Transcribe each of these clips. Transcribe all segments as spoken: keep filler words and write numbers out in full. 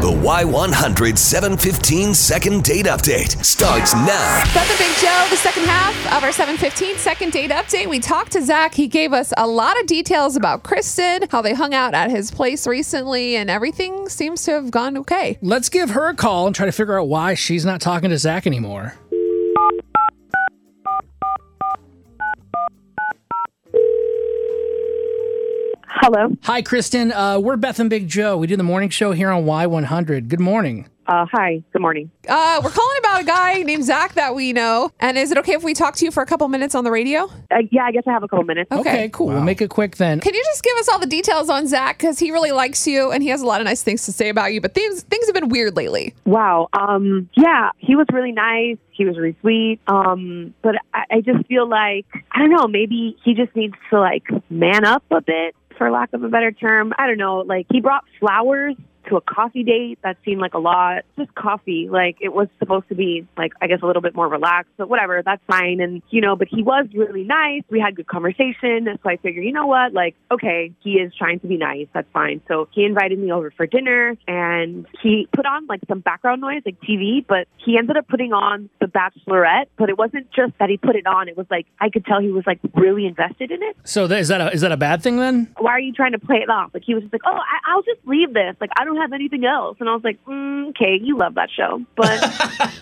The Y one hundred seven fifteen second date update starts now. That's a big show, the second half of our seven fifteen second date update. We talked to Zach. He gave us a lot of details about Kristen, how they hung out at his place recently, and everything seems to have gone okay. Let's give her a call and try to figure out why she's not talking to Zach anymore. Hello. Hi, Kristen. Uh, we're Beth and Big Joe. We do the morning show here on Y one hundred. Good morning. Uh, hi. Good morning. Uh, we're calling about a guy named Zach that we know. And is it okay if we talk to you for a couple minutes on the radio? Uh, yeah, I guess I have a couple minutes. Okay, okay cool. Wow. We'll make it quick then. Can you just give us all the details on Zach? Because he really likes you and he has a lot of nice things to say about you. But things things have been weird lately. Wow. Um, yeah, he was really nice. He was really sweet. Um, but I, I just feel like, I don't know, maybe he just needs to like man up a bit, for lack of a better term. I don't know, like he brought flowers to a coffee date. That seemed like a lot. Just coffee. Like it was supposed to be like, I guess a little bit more relaxed, but whatever, that's fine. And you know, but he was really nice. We had good conversation. So I figured, you know what? Like, okay, he is trying to be nice. That's fine. So he invited me over for dinner and he put on like some background noise, like T V, but he ended up putting on The Bachelorette, but it wasn't just that he put it on. It was like, I could tell he was like really invested in it. So th- is that a, is that a bad thing then? Why are you trying to play it off? Like he was just like, oh, I- I'll just leave this. Like, I don't have anything else. And I was like, mm, okay, you love that show. But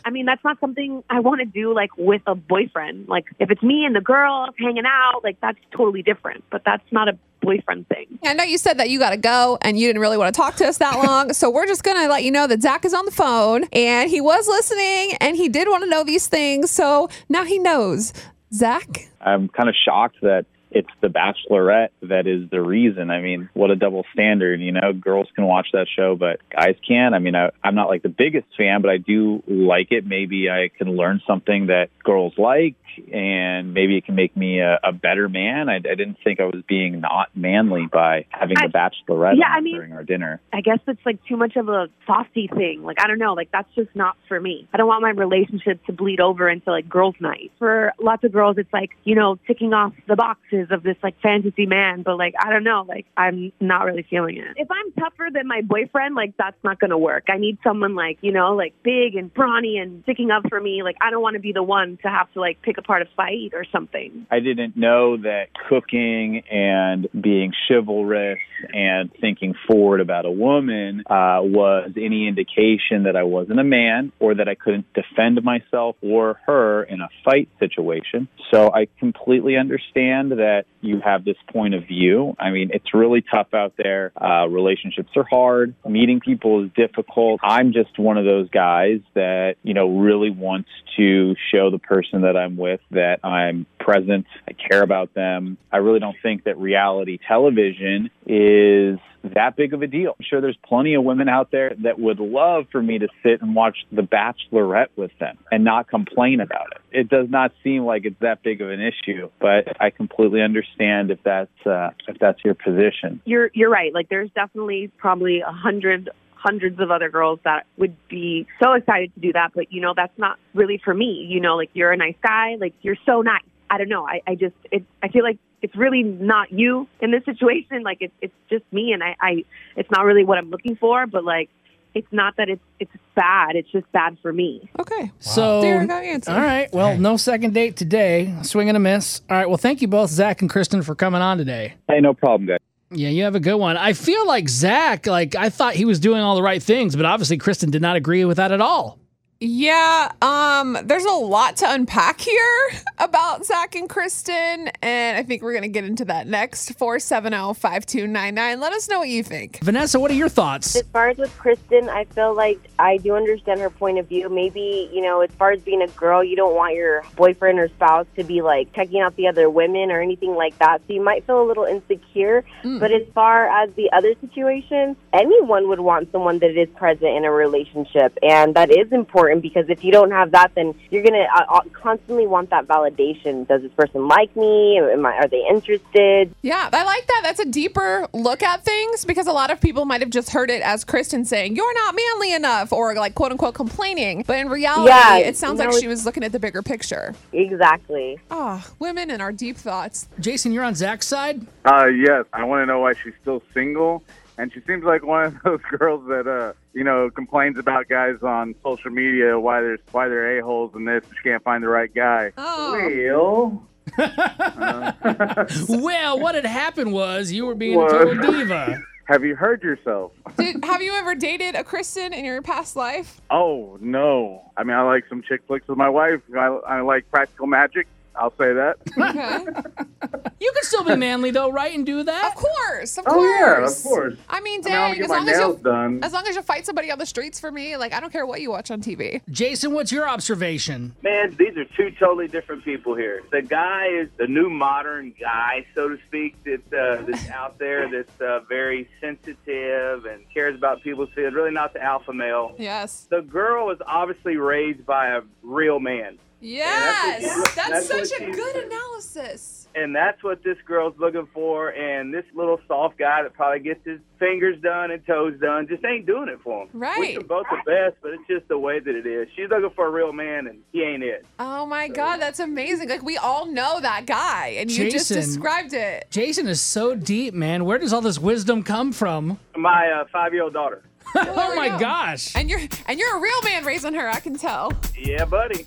I mean, that's not something I want to do like with a boyfriend. Like if it's me and the girls hanging out, like that's totally different, but that's not a boyfriend thing. I know you said that you got to go and you didn't really want to talk to us that long. So we're just going to let you know that Zach is on the phone and he was listening and he did want to know these things. So now he knows. Zach? I'm kind of shocked that it's The Bachelorette that is the reason. I mean, what a double standard, you know? Girls can watch that show, but guys can't. I mean, I, I'm not like the biggest fan, but I do like it. Maybe I can learn something that girls like, and maybe it can make me a, a better man. I, I didn't think I was being not manly by having I, The Bachelorette yeah, I mean, during our dinner. I guess it's like too much of a softy thing. Like, I don't know. Like, that's just not for me. I don't want my relationship to bleed over into like girls' night. For lots of girls, it's like, you know, ticking off the boxes of this like fantasy man, but like I don't know, like I'm not really feeling it. If I'm tougher than my boyfriend, like that's not gonna work. I need someone like, you know, like big and brawny and sticking up for me. Like I don't want to be the one to have to like pick apart a fight or something. I didn't know that cooking and being chivalrous and thinking forward about a woman uh, was any indication that I wasn't a man or that I couldn't defend myself or her in a fight situation. So I completely understand that that you have this point of view. I mean, it's really tough out there. Uh, relationships are hard. Meeting people is difficult. I'm just one of those guys that, you know, really wants to show the person that I'm with that I'm present. I care about them. I really don't think that reality television is that big of a deal. I'm sure there's plenty of women out there that would love for me to sit and watch The Bachelorette with them and not complain about it. It does not seem like it's that big of an issue, but I completely understand if that's uh, if that's your position. You're you're right. Like there's definitely probably a hundred. hundreds of other girls that would be so excited to do that, but you know, that's not really for me. You know, like you're a nice guy, like you're so nice. I don't know. I, I just, it, I feel like it's really not you in this situation. Like it's, it's just me. And I, I, it's not really what I'm looking for, but like, it's not that it's it's bad. It's just bad for me. Okay. Wow. So, there, no answer. All right. Well, no second date today. Swing and a miss. All right. Well, thank you both, Zach and Kristen, for coming on today. Hey, no problem, guys. Yeah, you have a good one. I feel like Zach, like I thought he was doing all the right things, but obviously Kristen did not agree with that at all. Yeah, um, there's a lot to unpack here about Zach and Kristen, and I think we're going to get into that next. four seven zero, five two nine nine. Let us know what you think. Vanessa, what are your thoughts? As far as with Kristen, I feel like I do understand her point of view. Maybe, you know, as far as being a girl, you don't want your boyfriend or spouse to be, like, checking out the other women or anything like that, so you might feel a little insecure. Mm. But as far as the other situations, anyone would want someone that is present in a relationship, and that is important. Because if you don't have that, then you're going to uh, constantly want that validation. Does this person like me? Am I, are they interested? Yeah, I like that. That's a deeper look at things because a lot of people might have just heard it as Kristen saying, you're not manly enough or like quote unquote complaining. But in reality, yeah, it sounds you know, like she was looking at the bigger picture. Exactly. Ah, oh, women and our deep thoughts. Jason, you're on Zach's side? Uh, yes. I want to know why she's still single. And she seems like one of those girls that, uh, you know, complains about guys on social media, why they're, why they're a-holes and this, she can't find the right guy. Oh. Well, uh. well what had happened was you were being what? a total diva. Have you heard yourself? Did, have you ever dated a Kristen in your past life? Oh, no. I mean, I like some chick flicks with my wife. I, I like Practical Magic. I'll say that. Okay. You can still be manly, though, right, and do that? Of course. Of oh, course. yeah, of course. I mean, dang, I mean, as, long as, done. as long as you fight somebody on the streets for me, like, I don't care what you watch on T V. Jason, what's your observation? Man, these are two totally different people here. The guy is the new modern guy, so to speak, that, uh, that's out there, that's uh, very sensitive and cares about people's feelings. Really not the alpha male. Yes. The girl is obviously raised by a real man. Yes, yeah, that's, that's, that's such a good doing. analysis. And that's what this girl's looking for. And this little soft guy that probably gets his fingers done and toes done just ain't doing it for him. Right. Which are both the best, but it's just the way that it is. She's looking for a real man, and he ain't it. Oh, my so. God, that's amazing. Like, we all know that guy, and Jason, you just described it. Jason is so deep, man. Where does all this wisdom come from? My uh, five-year-old daughter. Oh, my go. gosh. And you're And you're a real man raising her, I can tell. Yeah, buddy.